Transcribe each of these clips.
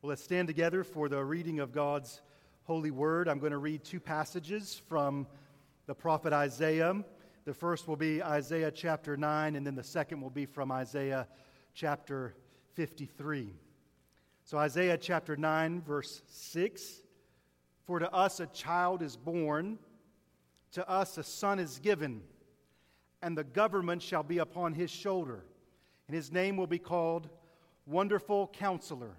Well, let's stand together for the reading of God's holy word. I'm going to read two passages from the prophet Isaiah. The first will be Isaiah chapter 9, and then the second will be from Isaiah chapter 53. So Isaiah chapter 9, verse 6, "For to us a child is born, to us a son is given, and the government shall be upon his shoulder, and his name will be called Wonderful Counselor,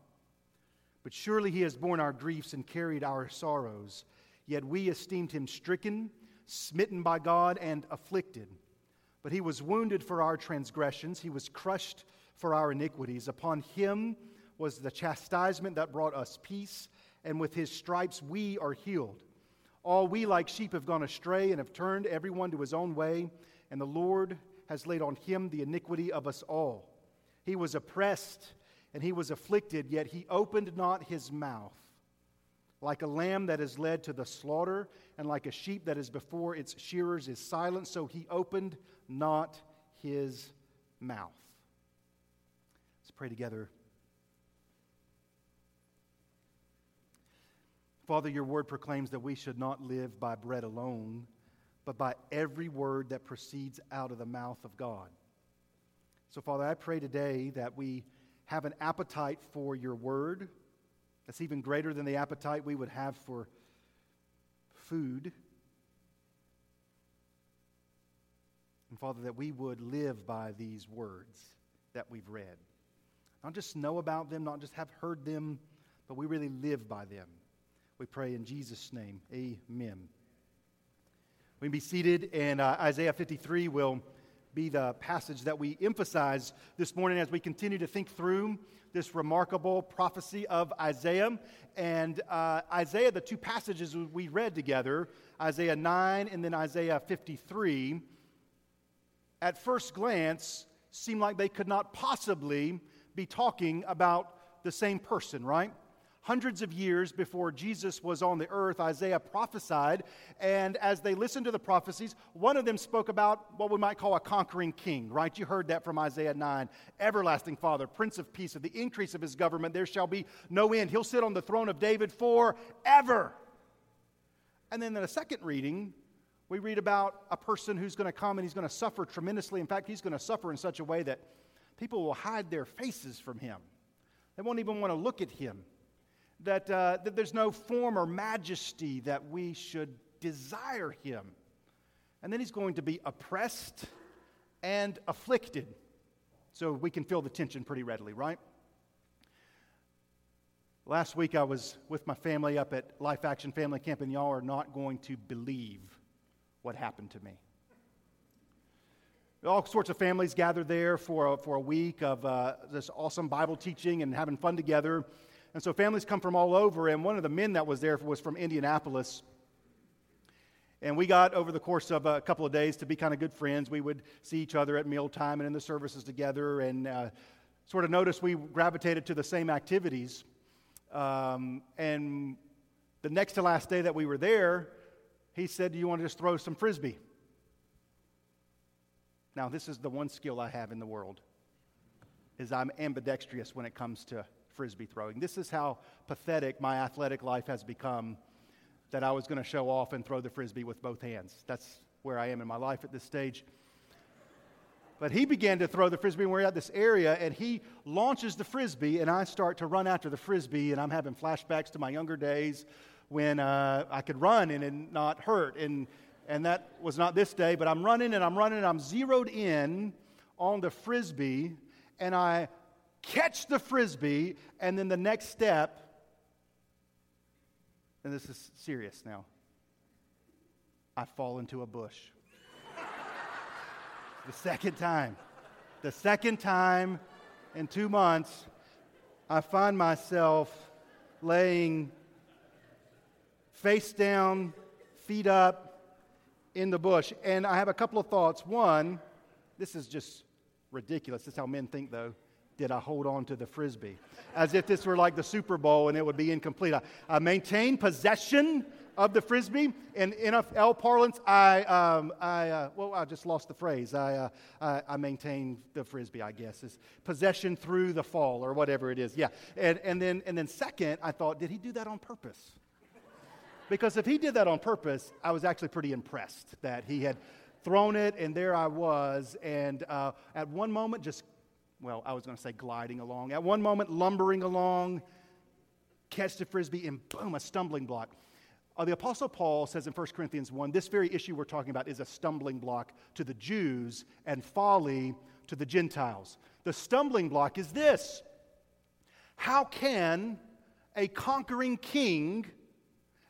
But surely he has borne our griefs and carried our sorrows. Yet we esteemed him stricken, smitten by God, and afflicted. But he was wounded for our transgressions, he was crushed for our iniquities. Upon him was the chastisement that brought us peace, and with his stripes we are healed. All we like sheep have gone astray and have turned everyone to his own way, and the Lord has laid on him the iniquity of us all. He was oppressed and he was afflicted, yet he opened not his mouth. Like a lamb that is led to the slaughter, and like a sheep that is before its shearers is silent, so he opened not his mouth." Let's pray together. Father, your word proclaims that we should not live by bread alone, but by every word that proceeds out of the mouth of God. So, Father, I pray today that we have an appetite for your word that's even greater than the appetite we would have for food. And Father, that we would live by these words that we've read. Not just know about them, not just have heard them, but we really live by them. We pray in Jesus' name. Amen. We can be seated, and Isaiah 53 will be the passage that we emphasize this morning as we continue to think through this remarkable prophecy of Isaiah. And Isaiah, the two passages we read together, Isaiah 9 and then Isaiah 53, at first glance seem like they could not possibly be talking about the same person, right? Hundreds of years before Jesus was on the earth, Isaiah prophesied, and as they listened to the prophecies, one of them spoke about what we might call a conquering king, right? You heard that from Isaiah 9. "Everlasting Father, Prince of Peace, of the increase of his government, there shall be no end. He'll sit on the throne of David forever." And then in a second reading, we read about a person who's going to come and he's going to suffer tremendously. In fact, he's going to suffer in such a way that people will hide their faces from him. They won't even want to look at him. That there's no form or majesty that we should desire him. And then he's going to be oppressed and afflicted. So we can feel the tension pretty readily, right? Last week I was with my family up at Life Action Family Camp, and y'all are not going to believe what happened to me. All sorts of families gathered there for a week of this awesome Bible teaching and having fun together. And so families come from all over, and one of the men that was there was from Indianapolis. And we got, over the course of a couple of days, to be kind of good friends. We would see each other at mealtime and in the services together, and sort of noticed we gravitated to the same activities. And the next to last day that we were there, he said, "Do you want to just throw some frisbee?" Now, this is the one skill I have in the world, is I'm ambidextrous when it comes to frisbee throwing. This is how pathetic my athletic life has become, that I was going to show off and throw the frisbee with both hands. That's where I am in my life at this stage. But he began to throw the frisbee, and we're at this area, and he launches the frisbee, and I start to run after the frisbee, and I'm having flashbacks to my younger days when I could run and it not hurt. And that was not this day, but I'm running and I'm running and I'm zeroed in on the Frisbee, and I catch the Frisbee, and then the next step, and this is serious now, I fall into a bush. The second time in 2 months, I find myself laying face down, feet up in the bush. And I have a couple of thoughts. One, this is just ridiculous. This is how men think, though. Did I hold on to the Frisbee? As if this were like the Super Bowl and it would be incomplete. I maintained possession of the Frisbee. In NFL parlance, I just lost the phrase. I maintained the Frisbee, I guess. It's possession through the fall or whatever it is. Yeah. And then second, I thought, did he do that on purpose? Because if he did that on purpose, I was actually pretty impressed that he had thrown it, and there I was. And at one moment, gliding along. At one moment, lumbering along, catch the Frisbee, and boom, a stumbling block. The Apostle Paul says in 1 Corinthians 1, this very issue we're talking about is a stumbling block to the Jews and folly to the Gentiles. The stumbling block is this: how can a conquering king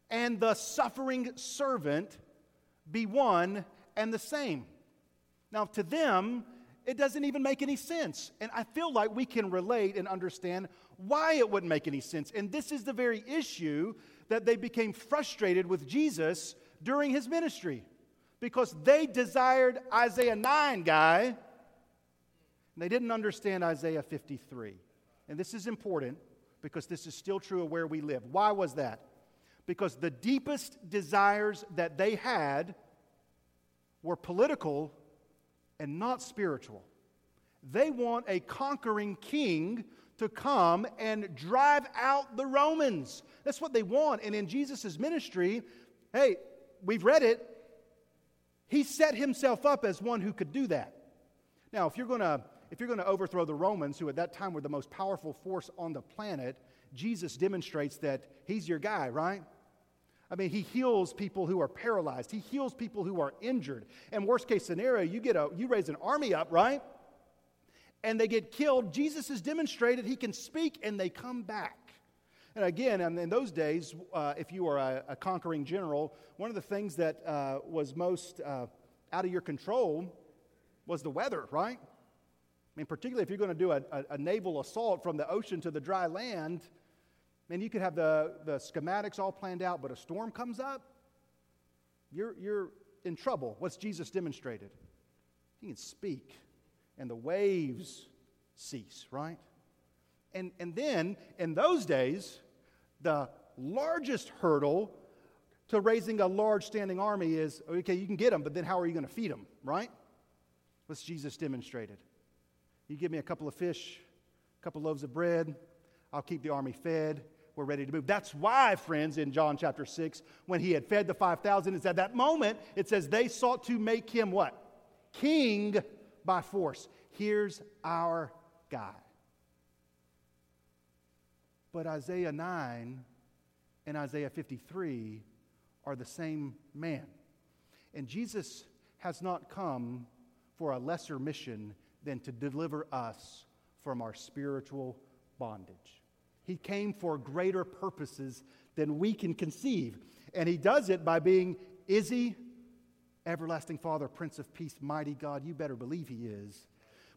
and the suffering servant be one and the same? Now, to them, it doesn't even make any sense. And I feel like we can relate and understand why it wouldn't make any sense. And this is the very issue that they became frustrated with Jesus during his ministry, because they desired Isaiah 9 guy, and they didn't understand Isaiah 53. And this is important because this is still true of where we live. Why was that? Because the deepest desires that they had were political and not spiritual. They want a conquering king to come and drive out the Romans. That's what they want. And in Jesus' ministry, hey, we've read it, he set himself up as one who could do that. Now, if you're going to overthrow the Romans, who at that time were the most powerful force on the planet, Jesus demonstrates that he's your guy, right? I mean, he heals people who are paralyzed. He heals people who are injured. And worst case scenario, you raise an army up, right? And they get killed. Jesus has demonstrated he can speak, and they come back. And again, in those days, if you were a conquering general, one of the things that was most out of your control was the weather, right? I mean, particularly if you're going to do a naval assault from the ocean to the dry land, and you could have the schematics all planned out, but a storm comes up, you're in trouble. What's Jesus demonstrated? He can speak, and the waves cease, right? And then, in those days, the largest hurdle to raising a large standing army is, okay, you can get them, but then how are you going to feed them, right? What's Jesus demonstrated? You give me a couple of fish, a couple of loaves of bread, I'll keep the army fed. We're ready to move. That's why, friends, in John chapter 6, when he had fed the 5,000, it's at that moment, it says they sought to make him what? King by force. Here's our guy. But Isaiah 9 and Isaiah 53 are the same man. And Jesus has not come for a lesser mission than to deliver us from our spiritual bondage. He came for greater purposes than we can conceive. And he does it by being, is he? Everlasting Father, Prince of Peace, Mighty God. You better believe he is.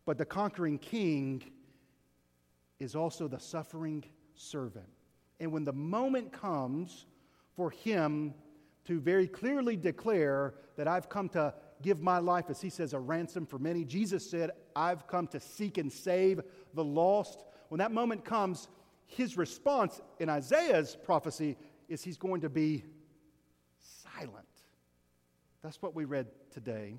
But the conquering king is also the suffering servant. And when the moment comes for him to very clearly declare that I've come to give my life, as he says, a ransom for many. Jesus said, I've come to seek and save the lost. When that moment comes, his response in Isaiah's prophecy is he's going to be silent. That's what we read today.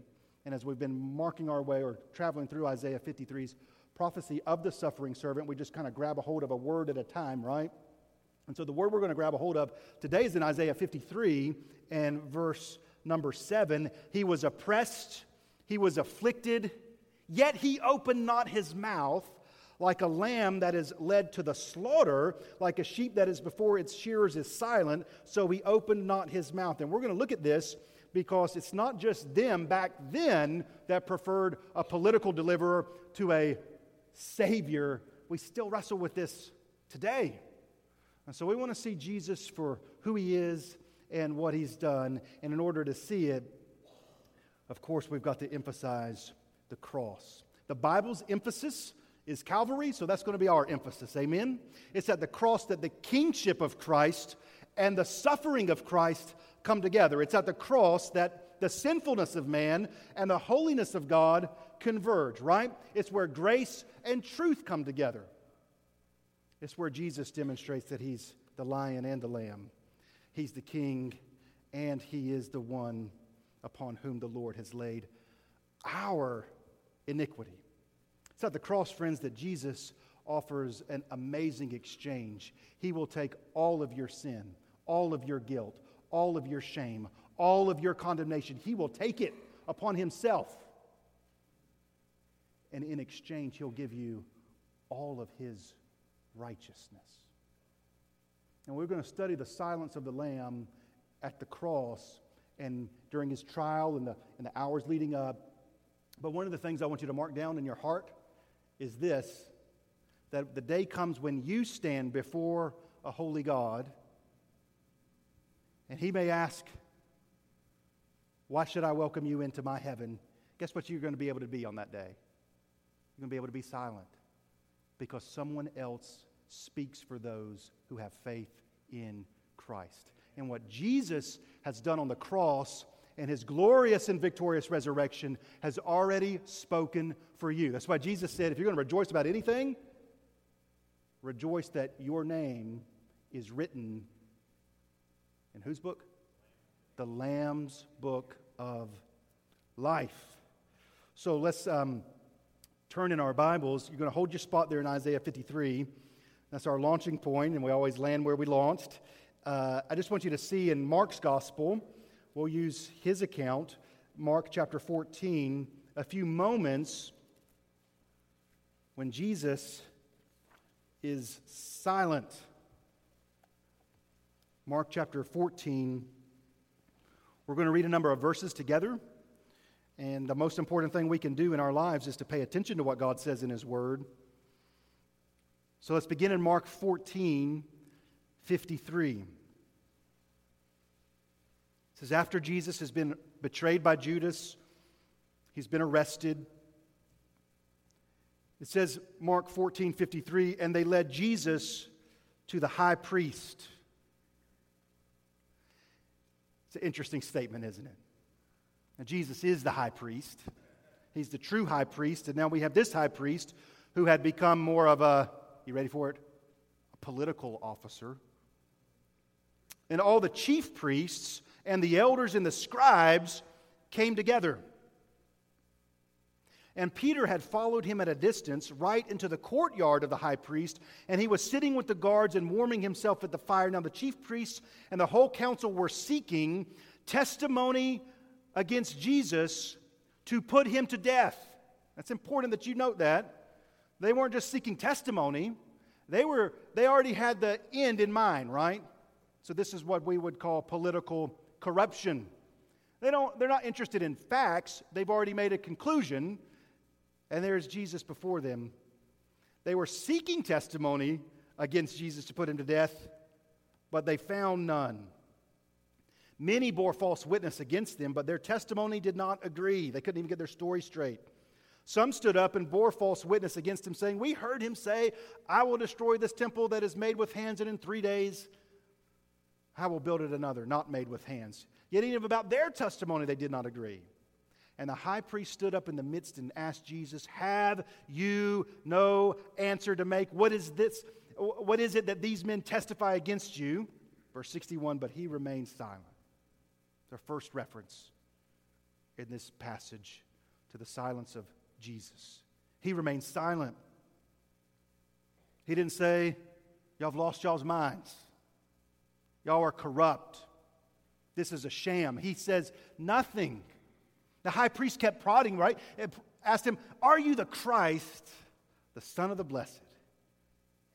And as we've been marking our way or traveling through Isaiah 53's prophecy of the suffering servant, we just kind of grab a hold of a word at a time, right? And so the word we're going to grab a hold of today is in Isaiah 53 and verse number 7. He was oppressed, he was afflicted, yet he opened not his mouth. Like a lamb that is led to the slaughter, like a sheep that is before its shearers is silent, so he opened not his mouth. And we're going to look at this because it's not just them back then that preferred a political deliverer to a savior. We still wrestle with this today. And so we want to see Jesus for who he is and what he's done. And in order to see it, of course, we've got to emphasize the cross. The Bible's emphasis is Calvary, so that's going to be our emphasis. Amen? It's at the cross that the kingship of Christ and the suffering of Christ come together. It's at the cross that the sinfulness of man and the holiness of God converge, right? It's where grace and truth come together. It's where Jesus demonstrates that he's the lion and the lamb. He's the king, and he is the one upon whom the Lord has laid our iniquity. It's at the cross, friends, that Jesus offers an amazing exchange. He will take all of your sin, all of your guilt, all of your shame, all of your condemnation. He will take it upon himself. And in exchange, he'll give you all of his righteousness. And we're going to study the silence of the Lamb at the cross and during his trial and the hours leading up. But one of the things I want you to mark down in your heart is this, that the day comes when you stand before a holy God, and he may ask, why should I welcome you into my heaven? Guess what you're going to be able to be on that day? You're going to be able to be silent because someone else speaks for those who have faith in Christ. And what Jesus has done on the cross and his glorious and victorious resurrection has already spoken for you. That's why Jesus said, if you're going to rejoice about anything, rejoice that your name is written in whose book? The Lamb's Book of Life. So let's turn in our Bibles. You're going to hold your spot there in Isaiah 53. That's our launching point, and we always land where we launched. I just want you to see in Mark's gospel, we'll use his account, Mark chapter 14, a few moments when Jesus is silent. Mark chapter 14, we're going to read a number of verses together. And the most important thing we can do in our lives is to pay attention to what God says in his word. So let's begin in Mark 14:53. It says, after Jesus has been betrayed by Judas, he's been arrested. It says, Mark 14:53, and they led Jesus to the high priest. It's an interesting statement, isn't it? Now, Jesus is the high priest. He's the true high priest. And now we have this high priest who had become more of a, you ready for it? A political officer. And all the chief priests and the elders and the scribes came together. And Peter had followed him at a distance right into the courtyard of the high priest, and he was sitting with the guards and warming himself at the fire. Now the chief priests and the whole council were seeking testimony against Jesus to put him to death. That's important that you note that. They weren't just seeking testimony. They already had the end in mind, right? So this is what we would call political corruption. They're not interested in facts. They've already made a conclusion, and there's Jesus before them. They were seeking testimony against Jesus to put him to death, but they found none. Many bore false witness against them, but their testimony did not agree. They couldn't even get their story straight. Some stood up and bore false witness against him, saying, we heard him say, I will destroy this temple that is made with hands, and in 3 days I will build it another, not made with hands. Yet even about their testimony they did not agree. And the high priest stood up in the midst and asked Jesus, have you no answer to make? What is this? What is it that these men testify against you? Verse 61, but he remained silent. Their first reference in this passage to the silence of Jesus. He remained silent. He didn't say, y'all have lost y'all's minds. Y'all are corrupt. This is a sham. He says nothing. The high priest kept prodding, right? Asked him, are you the Christ, the Son of the Blessed.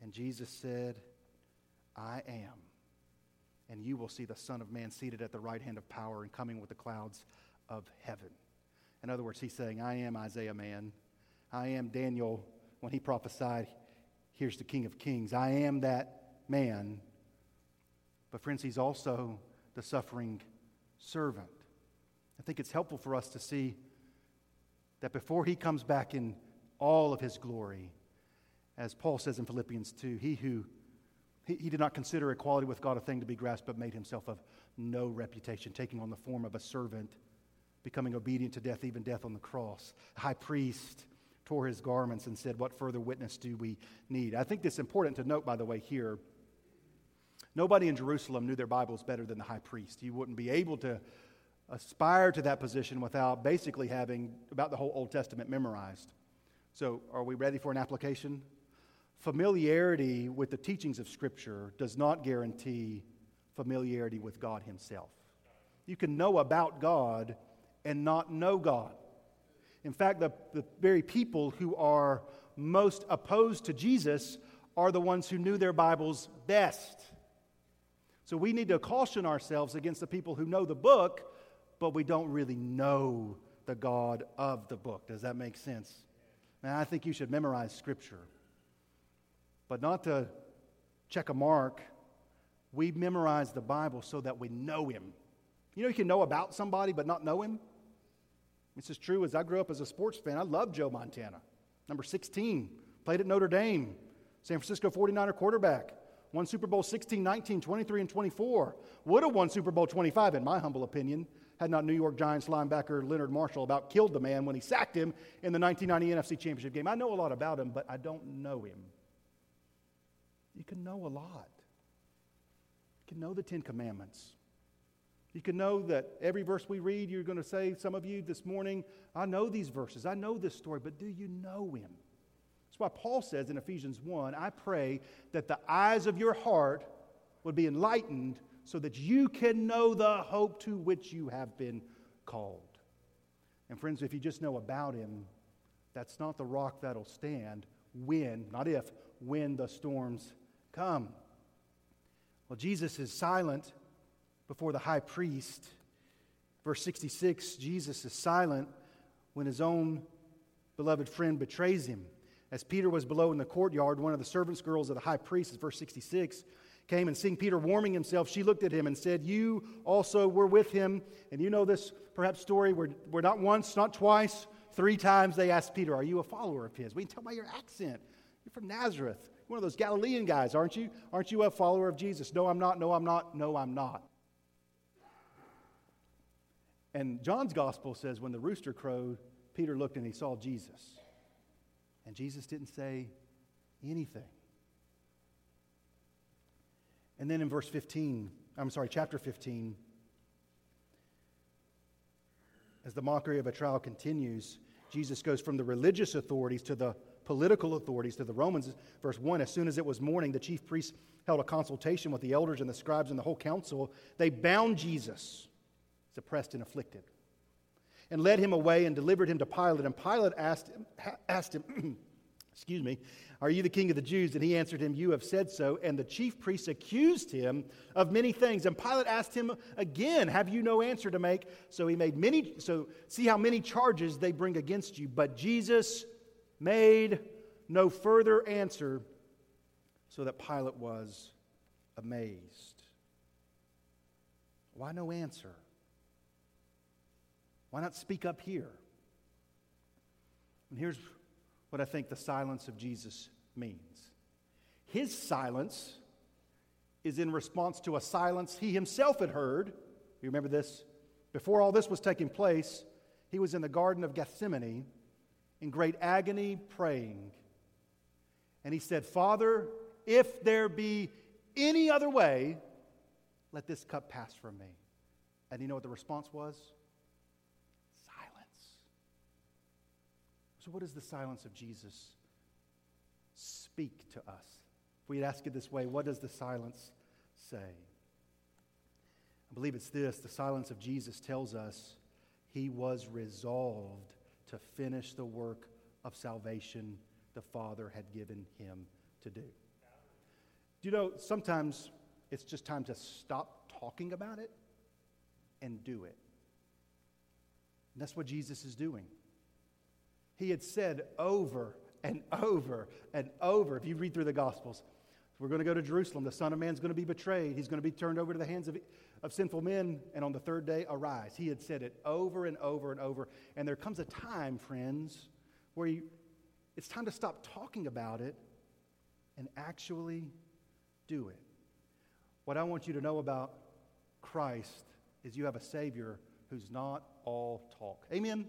And Jesus said, I am. And you will see the Son of Man seated at the right hand of power and coming with the clouds of heaven. In other words, he's saying, I am Isaiah man. I am Daniel when he prophesied, here's the King of Kings. I am that man. But friends, he's also the suffering servant. I think it's helpful for us to see that before he comes back in all of his glory, as Paul says in Philippians 2, he did not consider equality with God a thing to be grasped, but made himself of no reputation, taking on the form of a servant, becoming obedient to death, even death on the cross. The high priest tore his garments and said, what further witness do we need? I think this is important to note, by the way, here. Nobody in Jerusalem knew their Bibles better than the high priest. You wouldn't be able to aspire to that position without basically having about the whole Old Testament memorized. So are we ready for an application? Familiarity with the teachings of Scripture does not guarantee familiarity with God himself. You can know about God and not know God. In fact, the very people who are most opposed to Jesus are the ones who knew their Bibles best. So we need to caution ourselves against the people who know the book, but we don't really know the God of the book. Does that make sense? Now, I think you should memorize Scripture, but not to check a mark. We memorize the Bible so that we know him. You know, you can know about somebody but not know him. It's as true as I grew up as a sports fan. I loved Joe Montana, number 16, played at Notre Dame, San Francisco 49er quarterback, won Super Bowl 16, 19, 23, and 24. Would have won Super Bowl 25, in my humble opinion, had not New York Giants linebacker Leonard Marshall about killed the man when he sacked him in the 1990 NFC Championship game. I know a lot about him, but I don't know him. You can know a lot. You can know the Ten Commandments. You can know that every verse we read, you're going to say, some of you this morning, I know these verses, I know this story, but do you know him? That's why Paul says in Ephesians 1, I pray that the eyes of your heart would be enlightened so that you can know the hope to which you have been called. And friends, if you just know about him, that's not the rock that'll stand when, not if, when the storms come. Well, Jesus is silent before the high priest. Verse 66, Jesus is silent when his own beloved friend betrays him. As Peter was below in the courtyard, one of the servants' girls of the high priest, verse 66, came and seeing Peter warming himself, she looked at him and said, you also were with him. And you know this perhaps story where not once, not twice, three times they asked Peter, are you a follower of his? We can tell by your accent. You're from Nazareth. One of those Galilean guys, aren't you? Aren't you a follower of Jesus? No, I'm not. No, I'm not. No, I'm not. And John's gospel says when the rooster crowed, Peter looked and he saw Jesus. And Jesus didn't say anything. And then in chapter 15, as the mockery of a trial continues, Jesus goes from the religious authorities to the political authorities, to the Romans. Verse 1, as soon as it was morning, the chief priests held a consultation with the elders and the scribes and the whole council. They bound Jesus, oppressed and afflicted, and led him away and delivered him to Pilate. And Pilate asked him excuse me, are you the king of the Jews? And he answered him, you have said so. And the chief priests accused him of many things. And Pilate asked him again, have you no answer to make? So he made many, so see how many charges they bring against you. But Jesus made no further answer, so that Pilate was amazed. Why no answer? Why not speak up here? And here's what I think the silence of Jesus means. His silence is in response to a silence he himself had heard. You remember this? Before all this was taking place, he was in the Garden of Gethsemane in great agony praying. And he said, Father, if there be any other way, let this cup pass from me. And you know what the response was? So what does the silence of Jesus speak to us? If we ask it this way, what does the silence say? I believe it's this. The silence of Jesus tells us he was resolved to finish the work of salvation the Father had given him to do. You know, sometimes it's just time to stop talking about it and do it. And that's what Jesus is doing. He had said over and over and over, if you read through the Gospels, we're going to go to Jerusalem. The Son of Man's going to be betrayed. He's going to be turned over to the hands of sinful men. And on the third day, arise. He had said it over and over and over. And there comes a time, friends, where it's time to stop talking about it and actually do it. What I want you to know about Christ is you have a Savior who's not all talk. Amen?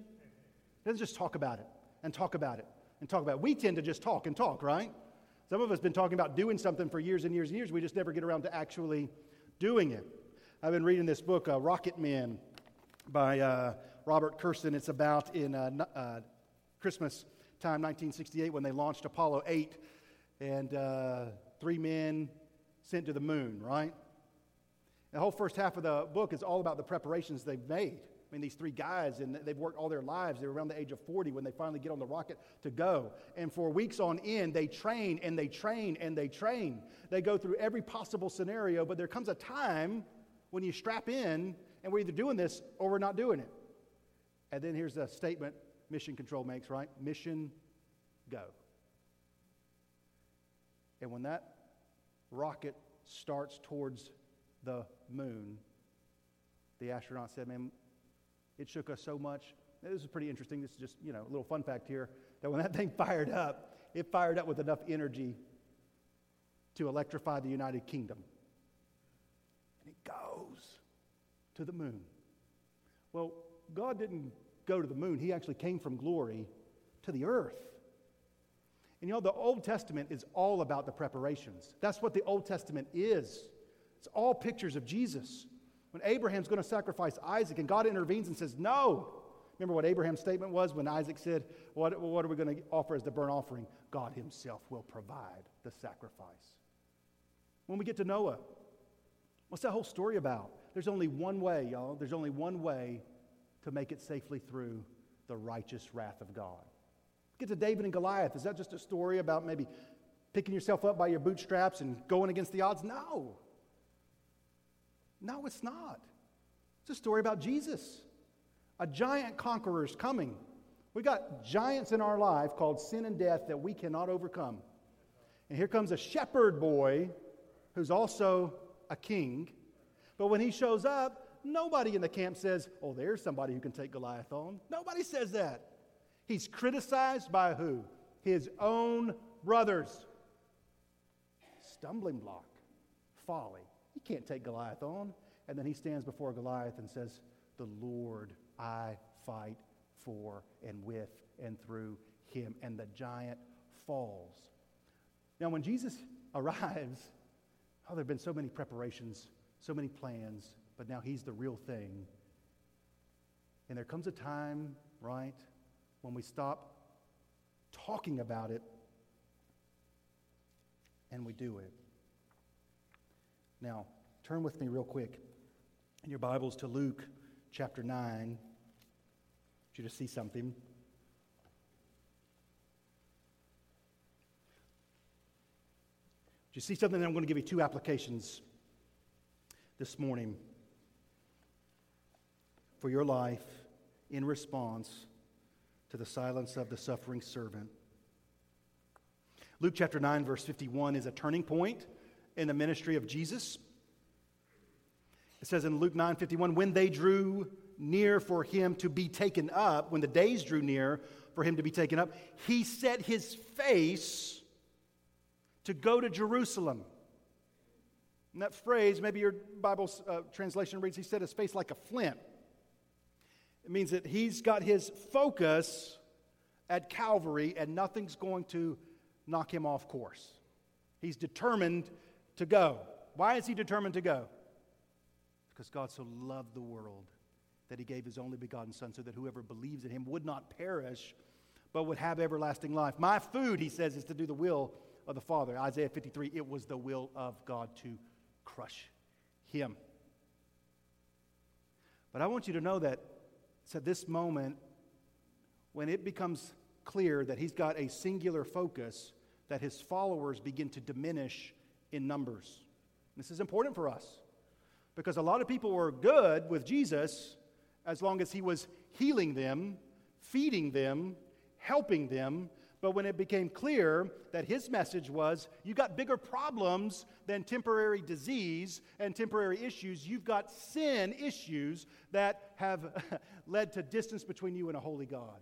He doesn't just talk about it and talk about it and talk about it. We tend to just talk and talk, right? Some of us have been talking about doing something for years and years and years. We just never get around to actually doing it. I've been reading this book, Rocket Man, by Robert Kirsten. It's about in Christmas time, 1968, when they launched Apollo 8 and three men sent to the moon, right? The whole first half of the book is all about the preparations they've made. I mean, these three guys, and they've worked all their lives. They're around the age of 40 when they finally get on the rocket to go. And for weeks on end, they train, and they train, and they train. They go through every possible scenario, but there comes a time when you strap in, and we're either doing this or we're not doing it. And then here's the statement Mission Control makes, right? Mission, go. And when that rocket starts towards the moon, the astronaut said, man, it shook us so much. This is pretty interesting. This is just, you know, a little fun fact here, that when that thing fired up, it fired up with enough energy to electrify the United Kingdom. And it goes to the moon. Well, God didn't go to the moon. He actually came from glory to the earth. And you know, the Old Testament is all about the preparations. That's what the Old Testament is. It's all pictures of Jesus. When Abraham's going to sacrifice Isaac, and God intervenes and says, no. Remember what Abraham's statement was when Isaac said, what are we going to offer as the burnt offering? God himself will provide the sacrifice. When we get to Noah, what's that whole story about? There's only one way, y'all. There's only one way to make it safely through the righteous wrath of God. Get to David and Goliath. Is that just a story about maybe picking yourself up by your bootstraps and going against the odds? No. No, it's not. It's a story about Jesus. A giant conqueror is coming. We got giants in our life called sin and death that we cannot overcome. And here comes a shepherd boy who's also a king. But when he shows up, nobody in the camp says, oh, there's somebody who can take Goliath on. Nobody says that. He's criticized by who? His own brothers. Stumbling block. Folly. He can't take Goliath on. And then he stands before Goliath and says, the Lord I fight for and with and through him. And the giant falls. Now when Jesus arrives, oh, there have been so many preparations, so many plans, but now he's the real thing. And there comes a time, right, when we stop talking about it and we do it. Now, turn with me real quick in your Bibles to Luke chapter 9. I want you to see something. Do you see something? Then I'm going to give you two applications this morning for your life in response to the silence of the suffering servant. Luke chapter 9, verse 51 is a turning point in the ministry of Jesus. It says in Luke 9:51, when they drew near for him to be taken up, when the days drew near for him to be taken up, he set his face to go to Jerusalem. And that phrase, maybe your Bible translation reads, he set his face like a flint. It means that he's got his focus at Calvary and nothing's going to knock him off course. He's determined to go. Why is he determined to go? Because God so loved the world that he gave his only begotten Son, so that whoever believes in him would not perish, but would have everlasting life. My food, he says, is to do the will of the Father. Isaiah 53, it was the will of God to crush him. But I want you to know that it's at this moment when it becomes clear that he's got a singular focus that his followers begin to diminish in numbers. This is important for us because a lot of people were good with Jesus as long as he was healing them, feeding them, helping them. But when it became clear that his message was, you got bigger problems than temporary disease and temporary issues. You've got sin issues that have led to distance between you and a holy God.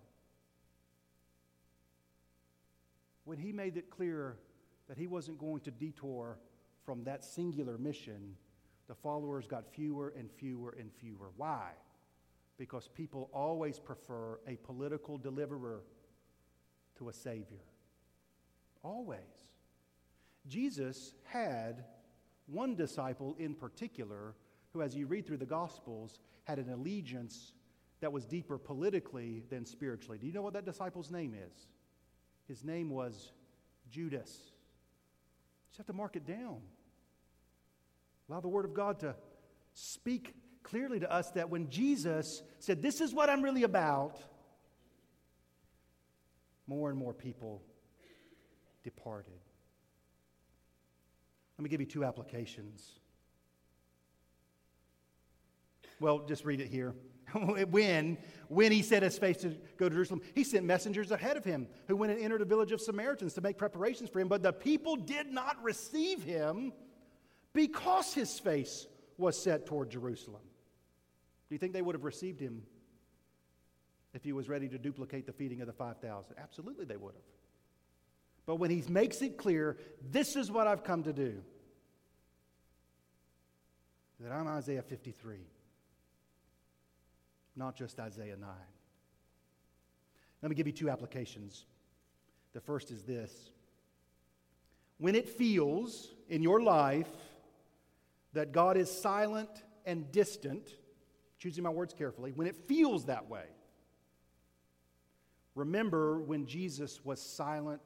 When he made it clear that he wasn't going to detour from that singular mission, the followers got fewer and fewer and fewer. Why? Because people always prefer a political deliverer to a savior. Always. Jesus had one disciple in particular who, as you read through the Gospels, had an allegiance that was deeper politically than spiritually. Do you know what that disciple's name is? His name was Judas. You just have to mark it down. Allow the Word of God to speak clearly to us that when Jesus said, this is what I'm really about, more and more people departed. Let me give you two applications. Well, just read it here. When he set his face to go to Jerusalem, he sent messengers ahead of him who went and entered a village of Samaritans to make preparations for him. But the people did not receive him because his face was set toward Jerusalem. Do you think they would have received him if he was ready to duplicate the feeding of the 5,000? Absolutely they would have. But when he makes it clear, this is what I've come to do, that I'm Isaiah 53. Not just Isaiah 9. Let me give you two applications. The first is this. When it feels in your life that God is silent and distant, choosing my words carefully, when it feels that way, remember when Jesus was silent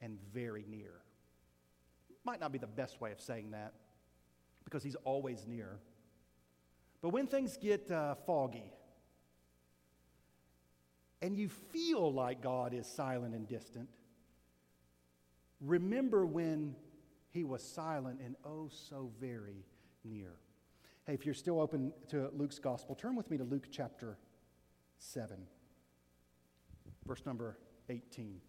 and very near. Might not be the best way of saying that because he's always near. But when things get foggy and you feel like God is silent and distant, remember when he was silent and oh so very near. Hey, if you're still open to Luke's gospel, turn with me to Luke chapter 7, verse number 18.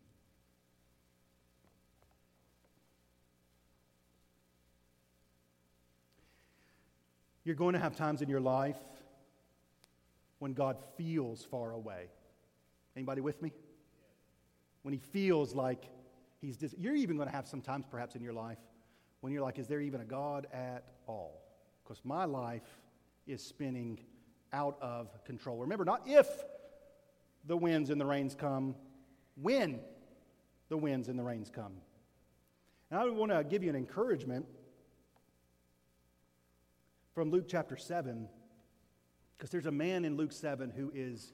You're going to have times in your life when God feels far away. Anybody with me? When he feels like he's you're even going to have some times perhaps in your life when you're like, is there even a God at all? Because my life is spinning out of control. Remember, not if the winds and the rains come, when the winds and the rains come. And I want to give you an encouragement from Luke chapter 7, because there's a man in Luke 7 who is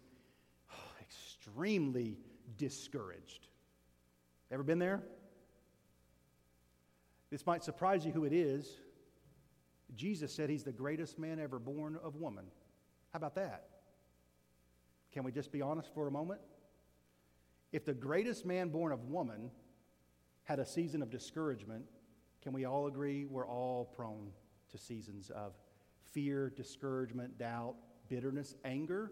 extremely discouraged. Ever been there? This might surprise you who it is. Jesus said he's the greatest man ever born of woman. How about that? Can we just be honest for a moment? If the greatest man born of woman had a season of discouragement, can we all agree we're all prone to seasons of fear, discouragement, doubt, bitterness, anger?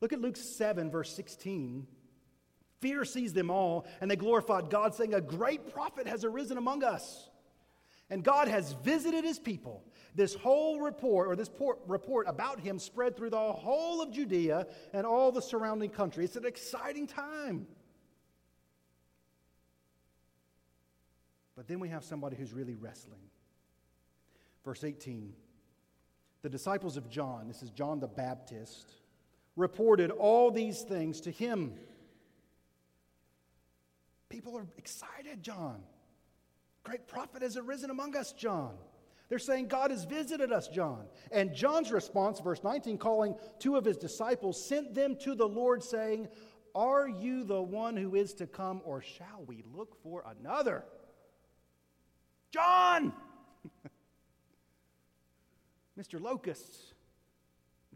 Look at Luke 7, verse 16. Fear seized them all, and they glorified God, saying, a great prophet has arisen among us, and God has visited his people. This whole report, or this report about him spread through the whole of Judea and all the surrounding country. It's an exciting time. But then we have somebody who's really wrestling. Verse 18. The disciples of John, this is John the Baptist, reported all these things to him. People are excited, John. Great prophet has arisen among us, John. They're saying God has visited us, John. And John's response, verse 19, calling two of his disciples, sent them to the Lord, saying, are you the one who is to come, or shall we look for another? John! Mr. Locusts,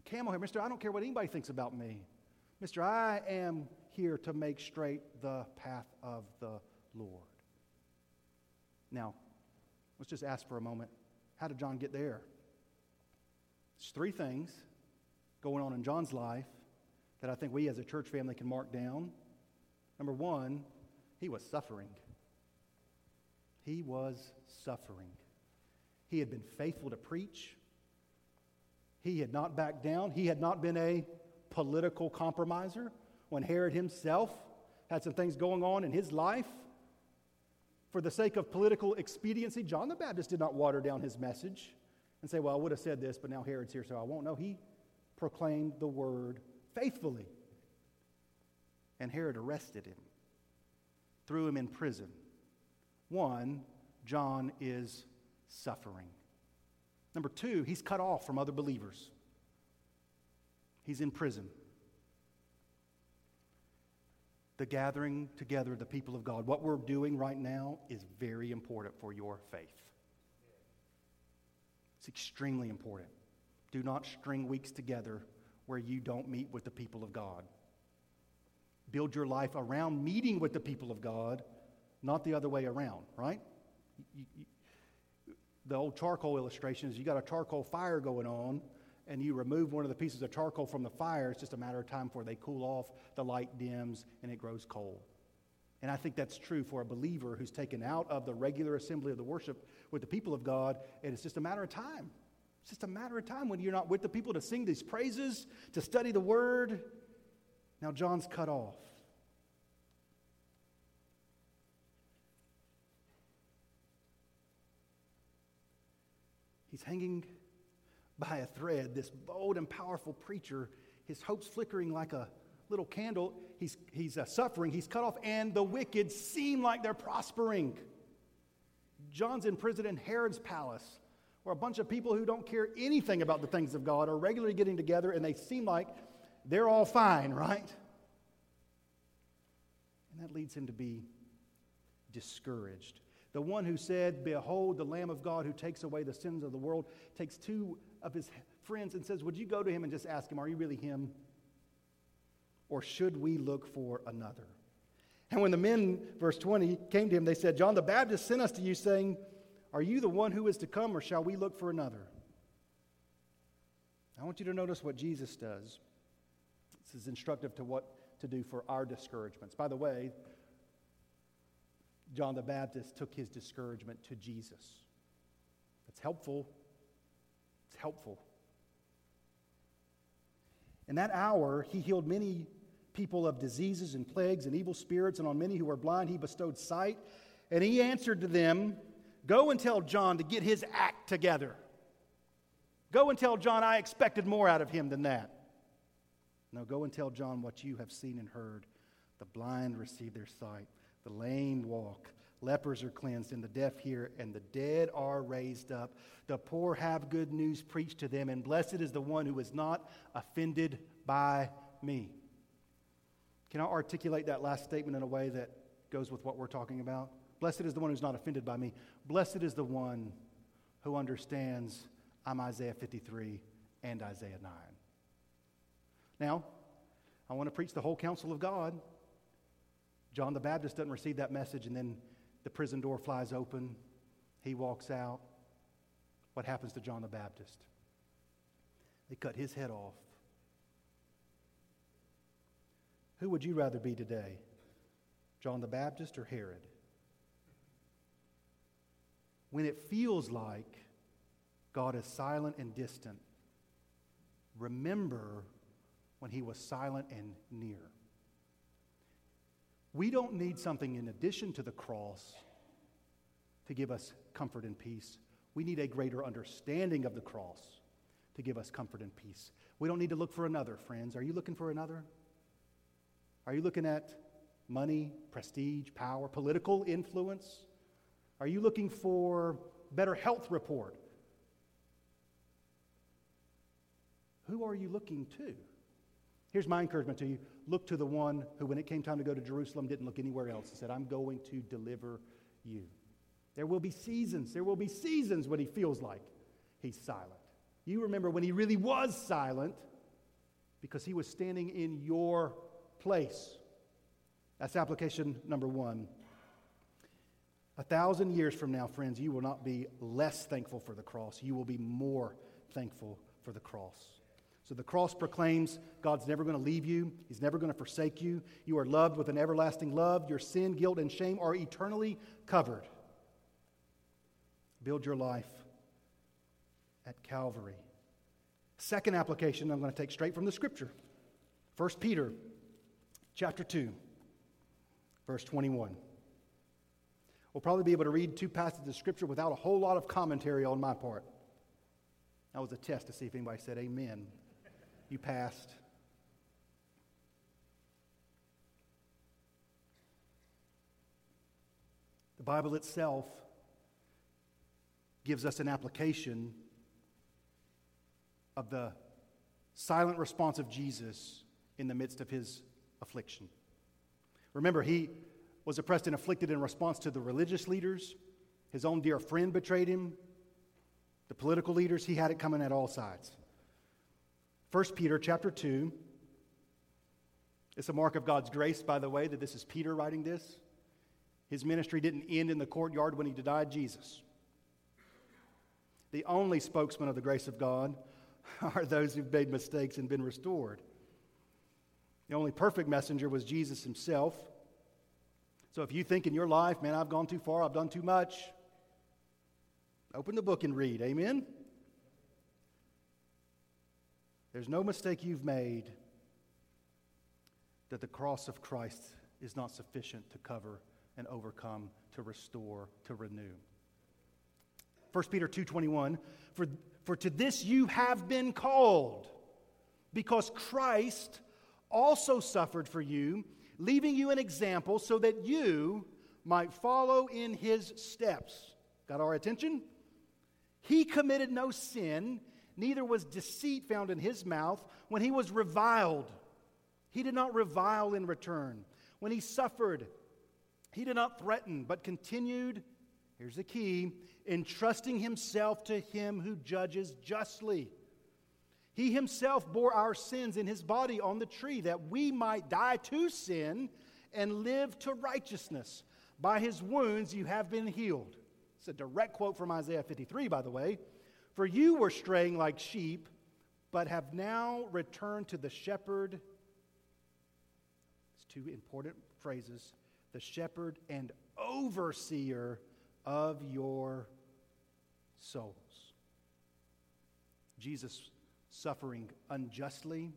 Camelhair, Mr. I don't care what anybody thinks about me. Mister, I am here to make straight the path of the Lord. Now, let's just ask for a moment. How did John get there? There's three things going on in John's life that I think we as a church family can mark down. Number one, he was suffering. He was suffering. He had been faithful to preach. He had not backed down. He had not been a political compromiser. When Herod himself had some things going on in his life, for the sake of political expediency, John the Baptist did not water down his message and say, well, I would have said this, but now Herod's here, so I won't. No, he proclaimed the word faithfully. And Herod arrested him, threw him in prison. One, John is suffering. Number two, he's cut off from other believers. He's in prison. The gathering together of the people of God, what we're doing right now, is very important for your faith. It's extremely important. Do not string weeks together where you don't meet with the people of God. Build your life around meeting with the people of God, not the other way around, right? The old charcoal illustration is you got a charcoal fire going on, and you remove one of the pieces of charcoal from the fire, it's just a matter of time before they cool off, the light dims, and it grows cold. And I think that's true for a believer who's taken out of the regular assembly of the worship with the people of God, and it's just a matter of time. It's just a matter of time when you're not with the people to sing these praises, to study the word. Now John's cut off. He's hanging by a thread, this bold and powerful preacher, his hopes flickering like a little candle. He's suffering, he's cut off, and the wicked seem like they're prospering. John's in prison in Herod's palace, where a bunch of people who don't care anything about the things of God are regularly getting together, and they seem like they're all fine, right? And that leads him to be discouraged. The one who said, "Behold, the Lamb of God who takes away the sins of the world," takes two of his friends and says, would you go to him and just ask him, are you really him? Or should we look for another? And when the men, verse 20, came to him, they said, John the Baptist sent us to you saying, are you the one who is to come, or shall we look for another? I want you to notice what Jesus does. This is instructive to what to do for our discouragements. By the way, John the Baptist took his discouragement to Jesus. That's helpful. It's helpful. In that hour, he healed many people of diseases and plagues and evil spirits, and on many who were blind he bestowed sight. And he answered to them, go and tell John to get his act together. Go and tell John I expected more out of him than that. No, go and tell John what you have seen and heard. The blind receive their sight. The lame walk, lepers are cleansed, and the deaf hear, and the dead are raised up. The poor have good news preached to them, and blessed is the one who is not offended by me. Can I articulate that last statement in a way that goes with what we're talking about? Blessed is the one who's not offended by me. Blessed is the one who understands I'm Isaiah 53 and Isaiah 9. Now, I want to preach the whole counsel of God. John the Baptist doesn't receive that message, and then the prison door flies open. He walks out. What happens to John the Baptist? They cut his head off. Who would you rather be today? John the Baptist or Herod? When it feels like God is silent and distant, remember when he was silent and near. We don't need something in addition to the cross to give us comfort and peace. We need a greater understanding of the cross to give us comfort and peace. We don't need to look for another, friends. Are you looking for another? Are you looking at money, prestige, power, political influence? Are you looking for better health report? Who are you looking to? Here's my encouragement to you. Look to the one who, when it came time to go to Jerusalem, didn't look anywhere else. He said, I'm going to deliver you. There will be seasons. There will be seasons when he feels like he's silent. You remember when he really was silent because he was standing in your place. That's application number one. 1,000 years from now, friends, you will not be less thankful for the cross. You will be more thankful for the cross. So the cross proclaims God's never going to leave you. He's never going to forsake you. You are loved with an everlasting love. Your sin, guilt, and shame are eternally covered. Build your life at Calvary. Second application I'm going to take straight from the Scripture. 1 Peter chapter 2, verse 21. We'll probably be able to read two passages of Scripture without a whole lot of commentary on my part. That was a test to see if anybody said amen. You passed. The Bible itself gives us an application of the silent response of Jesus in the midst of his affliction. Remember, he was oppressed and afflicted in response to the religious leaders. His own dear friend betrayed him. The political leaders, he had it coming at all sides. 1 Peter chapter 2. It's a mark of God's grace, by the way, that this is Peter writing this. His ministry didn't end in the courtyard when he denied Jesus. The only spokesman of the grace of God are those who've made mistakes and been restored. The only perfect messenger was Jesus himself. So if you think in your life, man, I've gone too far, I've done too much, open the book and read. Amen? There's no mistake you've made that the cross of Christ is not sufficient to cover and overcome, to restore, to renew. 1 Peter 2:21, For to this you have been called, because Christ also suffered for you, leaving you an example so that you might follow in his steps. Got our attention? He committed no sin, neither was deceit found in his mouth. When he was reviled, he did not revile in return. When he suffered, he did not threaten, but continued, here's the key, entrusting himself to him who judges justly. He himself bore our sins in his body on the tree, that we might die to sin and live to righteousness. By his wounds you have been healed. It's a direct quote from Isaiah 53, by the way. For you were straying like sheep, but have now returned to the shepherd. It's two important phrases. The shepherd and overseer of your souls. Jesus suffering unjustly,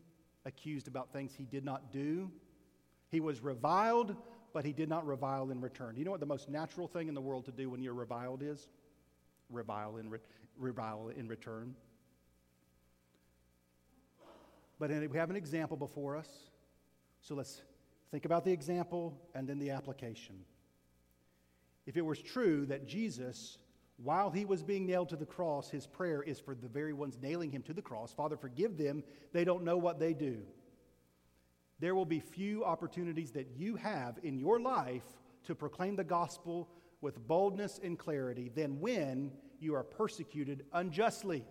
accused about things he did not do. He was reviled, but he did not revile in return. You know what the most natural thing in the world to do when you're reviled is? Revile in return. But we have an example before us. So let's think about the example and then the application. If it was true that Jesus, while he was being nailed to the cross, his prayer is for the very ones nailing him to the cross, Father, forgive them, they don't know what they do. There will be few opportunities that you have in your life to proclaim the gospel with boldness and clarity than when you are persecuted unjustly.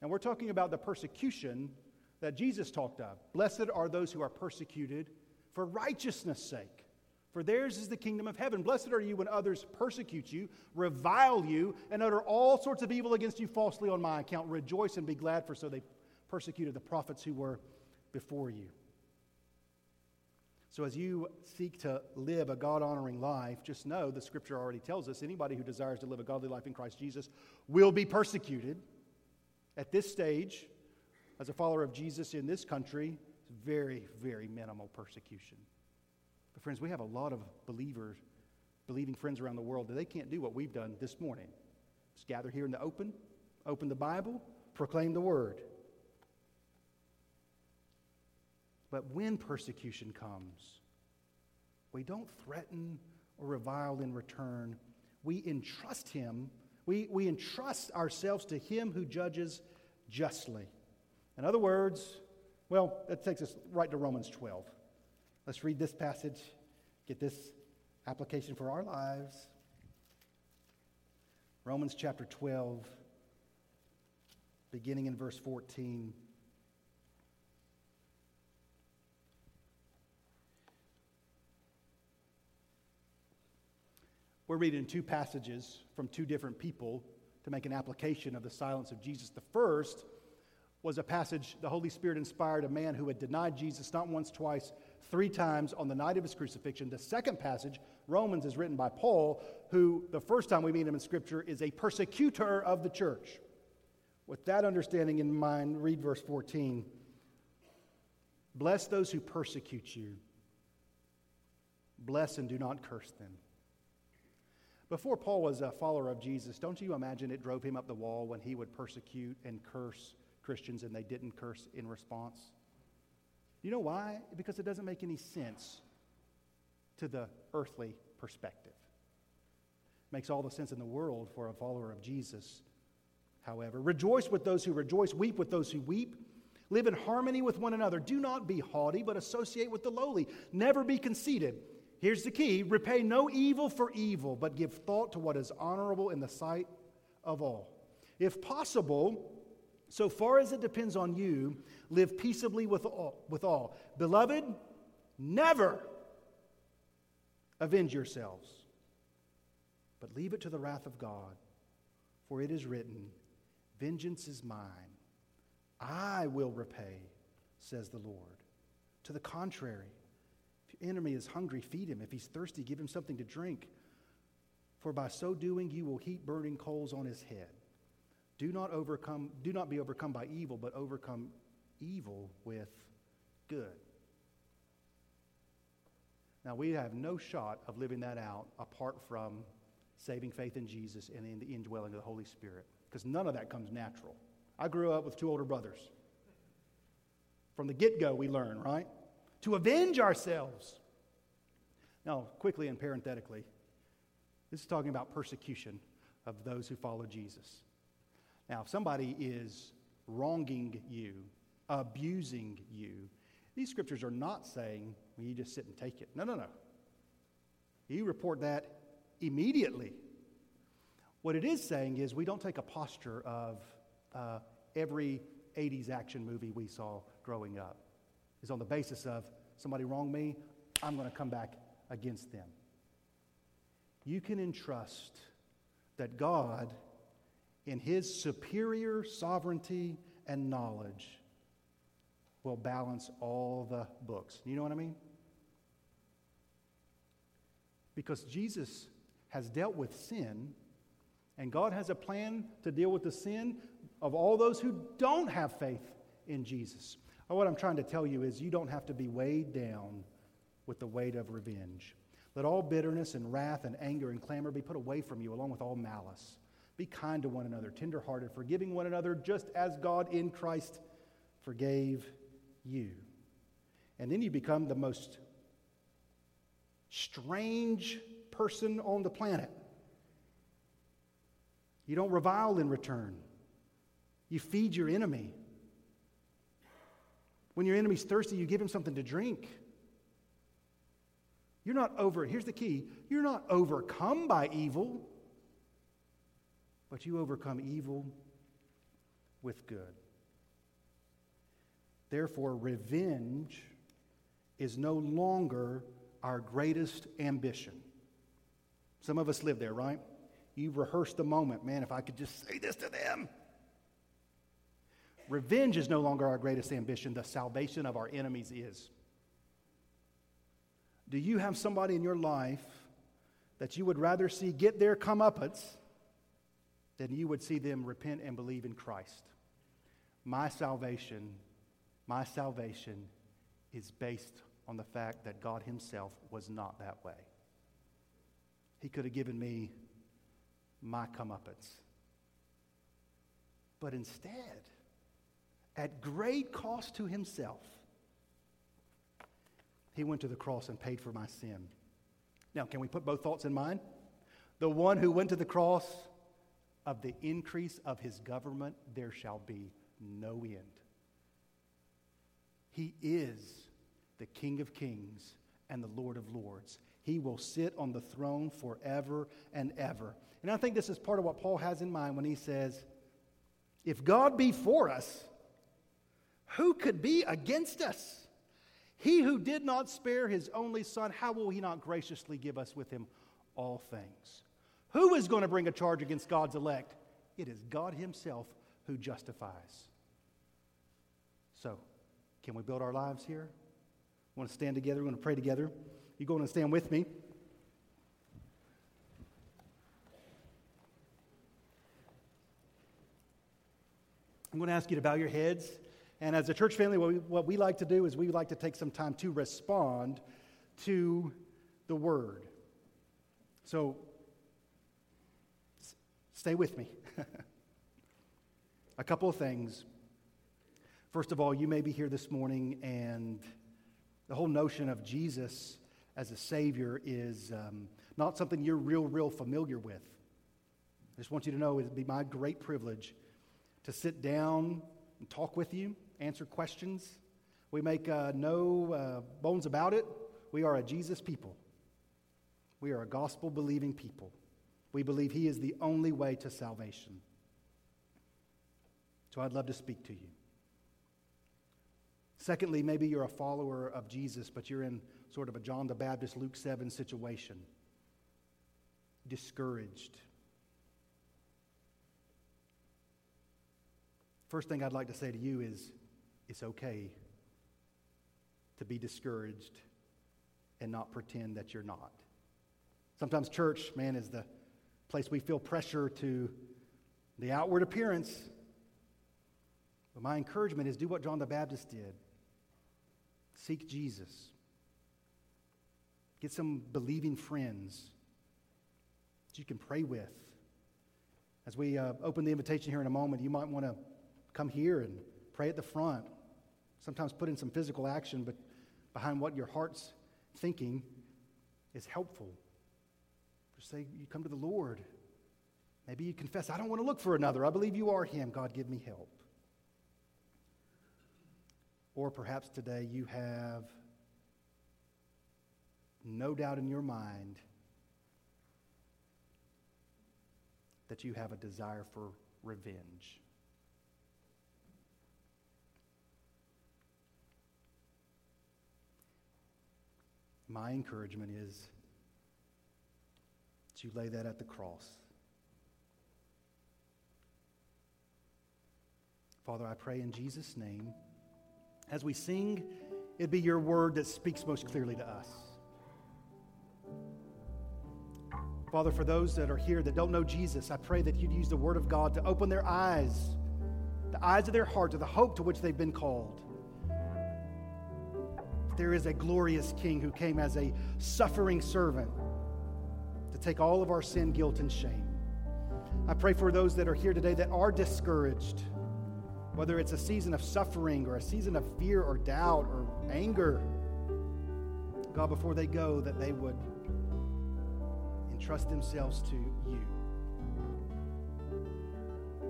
And we're talking about the persecution that Jesus talked of. Blessed are those who are persecuted for righteousness' sake, for theirs is the kingdom of heaven. Blessed are you when others persecute you, revile you, and utter all sorts of evil against you falsely on my account. Rejoice and be glad, for so they persecuted the prophets who were before you. So as you seek to live a God-honoring life, just know the Scripture already tells us anybody who desires to live a godly life in Christ Jesus will be persecuted. At this stage, as a follower of Jesus in this country, it's very, very minimal persecution. But friends, we have a lot of believing friends around the world that they can't do what we've done this morning. Just gather here in the open, open the Bible, proclaim the word. But when persecution comes, we don't threaten or revile in return. We entrust him. We entrust ourselves to him who judges justly. In other words, well, that takes us right to Romans 12. Let's read this passage, get this application for our lives. Romans chapter 12, beginning in verse 14. We're reading two passages from two different people to make an application of the silence of Jesus. The first was a passage the Holy Spirit inspired a man who had denied Jesus not once, twice, three times on the night of his crucifixion. The second passage, Romans, is written by Paul, who the first time we meet him in Scripture is a persecutor of the church. With that understanding in mind, read verse 14. Bless those who persecute you. Bless and do not curse them. Before Paul was a follower of Jesus, don't you imagine it drove him up the wall when he would persecute and curse Christians and they didn't curse in response? You know why? Because it doesn't make any sense to the earthly perspective. It makes all the sense in the world for a follower of Jesus, however. Rejoice with those who rejoice. Weep with those who weep. Live in harmony with one another. Do not be haughty, but associate with the lowly. Never be conceited. Here's the key. Repay no evil for evil, but give thought to what is honorable in the sight of all. If possible, so far as it depends on you, live peaceably with all. Beloved, never avenge yourselves, but leave it to the wrath of God. For it is written, vengeance is mine. I will repay, says the Lord. To the contrary, enemy is hungry, feed him. If he's thirsty, give him something to drink. For by so doing, you will heap burning coals on his head. Do not be overcome by evil, but overcome evil with good. Now, we have no shot of living that out apart from saving faith in Jesus and in the indwelling of the Holy Spirit, because none of that comes natural. I grew up with two older brothers. From the get-go, we learn, right? To avenge ourselves. Now, quickly and parenthetically, this is talking about persecution of those who follow Jesus. Now, if somebody is wronging you, abusing you, these scriptures are not saying, well, you just sit and take it. No. You report that immediately. What it is saying is we don't take a posture of every 80s action movie we saw growing up. Is on the basis of somebody wronged me, I'm going to come back against them. You can entrust that God, in his superior sovereignty and knowledge, will balance all the books. You know what I mean? Because Jesus has dealt with sin, and God has a plan to deal with the sin of all those who don't have faith in Jesus. What I'm trying to tell you is you don't have to be weighed down with the weight of revenge. Let all bitterness and wrath and anger and clamor be put away from you, along with all malice. Be kind to one another, tenderhearted, forgiving one another, just as God in Christ forgave you. And then you become the most strange person on the planet. You don't revile in return. You feed your enemy. When your enemy's thirsty, you give him something to drink. Here's the key, you're not overcome by evil, but you overcome evil with good. Therefore, revenge is no longer our greatest ambition. Some of us live there, right? You rehearse the moment, man, if I could just say this to them. Revenge is no longer our greatest ambition. The salvation of our enemies is. Do you have somebody in your life that you would rather see get their comeuppance than you would see them repent and believe in Christ? My salvation is based on the fact that God himself was not that way. He could have given me my comeuppance. But instead, at great cost to himself, he went to the cross and paid for my sin. Now, can we put both thoughts in mind? The one who went to the cross, of the increase of his government, there shall be no end. He is the King of Kings and the Lord of Lords. He will sit on the throne forever and ever. And I think this is part of what Paul has in mind when he says, if God be for us, who could be against us? He who did not spare his only son, how will he not graciously give us with him all things. Who is going to bring a charge against God's elect? It is God himself who justifies. So, can we build our lives here? We want to stand together. We're going to pray together. You're going to stand with me. I'm going to ask you to bow your heads. And as a church family, what we like to do is we like to take some time to respond to the word. So, stay with me. A couple of things. First of all, you may be here this morning and the whole notion of Jesus as a Savior is not something you're real familiar with. I just want you to know it would be my great privilege to sit down and talk with you, answer questions. We make no bones about it. We are a Jesus people. We are a gospel-believing people. We believe he is the only way to salvation. So I'd love to speak to you. Secondly, maybe you're a follower of Jesus, but you're in sort of a John the Baptist, Luke 7 situation. Discouraged. First thing I'd like to say to you is, it's okay to be discouraged and not pretend that you're not. Sometimes church, man, is the place we feel pressure to the outward appearance. But my encouragement is do what John the Baptist did. Seek Jesus. Get some believing friends that you can pray with. As we open the invitation here in a moment, you might want to come here and pray at the front. Sometimes put in some physical action, but behind what your heart's thinking is helpful. Just say, you come to the Lord. Maybe you confess, I don't want to look for another. I believe you are him. God, give me help. Or perhaps today you have no doubt in your mind that you have a desire for revenge. My encouragement is that you lay that at the cross. Father, I pray in Jesus' name, as we sing, it'd be your word that speaks most clearly to us. Father, for those that are here that don't know Jesus, I pray that you'd use the word of God to open their eyes, the eyes of their heart to the hope to which they've been called. There is a glorious King who came as a suffering servant to take all of our sin, guilt, and shame. I pray for those that are here today that are discouraged, whether it's a season of suffering or a season of fear or doubt or anger. God, before they go, that they would entrust themselves to you.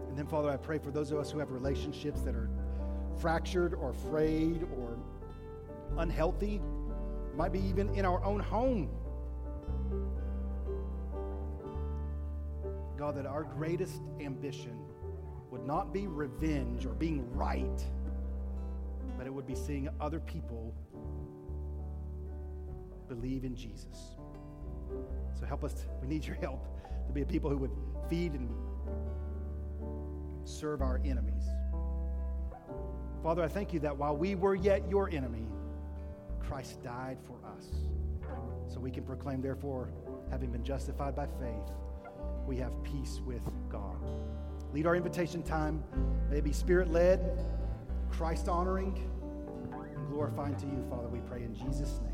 And then, Father, I pray for those of us who have relationships that are fractured or frayed or unhealthy, might be even in our own home. God, that our greatest ambition would not be revenge or being right, but it would be seeing other people believe in Jesus. So help us, we need your help to be a people who would feed and serve our enemies. Father, I thank you that while we were yet your enemy, Christ died for us. So we can proclaim, therefore, having been justified by faith, we have peace with God. Lead our invitation time. May it be spirit-led, Christ-honoring, and glorifying to you, Father, we pray in Jesus' name.